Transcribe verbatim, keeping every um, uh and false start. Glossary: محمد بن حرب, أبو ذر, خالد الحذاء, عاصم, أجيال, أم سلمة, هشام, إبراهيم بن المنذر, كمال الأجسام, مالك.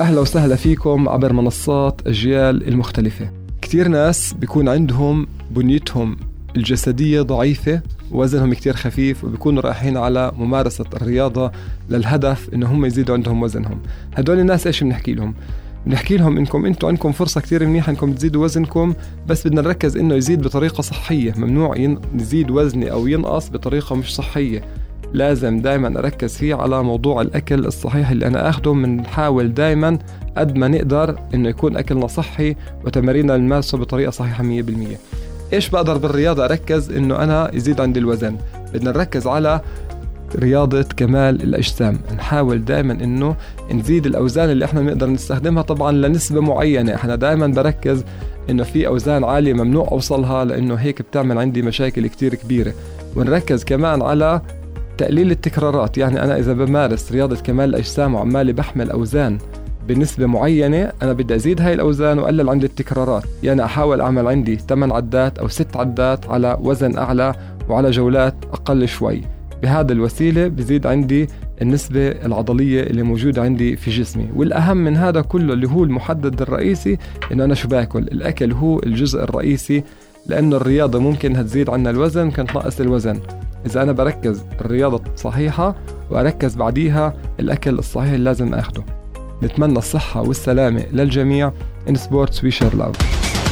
أهلا وسهلا فيكم عبر منصات أجيال المختلفة. كتير ناس بيكون عندهم بنيتهم الجسدية ضعيفة، وزنهم كتير خفيف، وبيكونوا رايحين على ممارسة الرياضة للهدف إن هم يزيدوا عندهم وزنهم. هدول الناس إيش بنحكي لهم؟ بنحكي لهم إنكم أنتوا عندكم فرصة كتير منيحة إنكم تزيدوا وزنكم، بس بدنا نركز إنه يزيد بطريقة صحية. ممنوع يزيد وزني أو ينقص بطريقة مش صحية. لازم دايما أركز فيه على موضوع الأكل الصحيح اللي أنا أخده. بنحاول دايما قد ما نقدر إنه يكون أكلنا صحي وتماريننا نمارسه بطريقة صحيحة مية بالمية. إيش بقدر بالرياضة أركز إنه أنا يزيد عندي الوزن؟ بدنا نركز على رياضة كمال الأجسام. نحاول دائما إنه نزيد الأوزان اللي إحنا نقدر نستخدمها، طبعا لنسبة معينة. إحنا دائما بركز إنه في أوزان عالية ممنوع أوصلها، لأنه هيك بتعمل عندي مشاكل كتير كبيرة. ونركز كمان على تقليل التكرارات. يعني أنا إذا بمارس رياضة كمال الأجسام وعمالي بحمل أوزان بنسبة معينة، أنا بدي أزيد هاي الأوزان وقلل عندي التكرارات. يعني أحاول أعمل عندي ثمانية عدات أو ستة عدات على وزن أعلى وعلى جولات أقل شوي. بهذا الوسيلة بزيد عندي النسبة العضلية اللي موجودة عندي في جسمي. والأهم من هذا كله اللي هو المحدد الرئيسي، إن أنا شو باكل. الأكل هو الجزء الرئيسي، لأنه الرياضة ممكن هتزيد عنا الوزن، ممكن تنقص الوزن. إذا أنا بركز الرياضة صحيحة وأركز بعديها الأكل الصحيح اللي لازم أخده. نتمنى الصحة والسلامة للجميع. إن سبورتس وي شير لاف.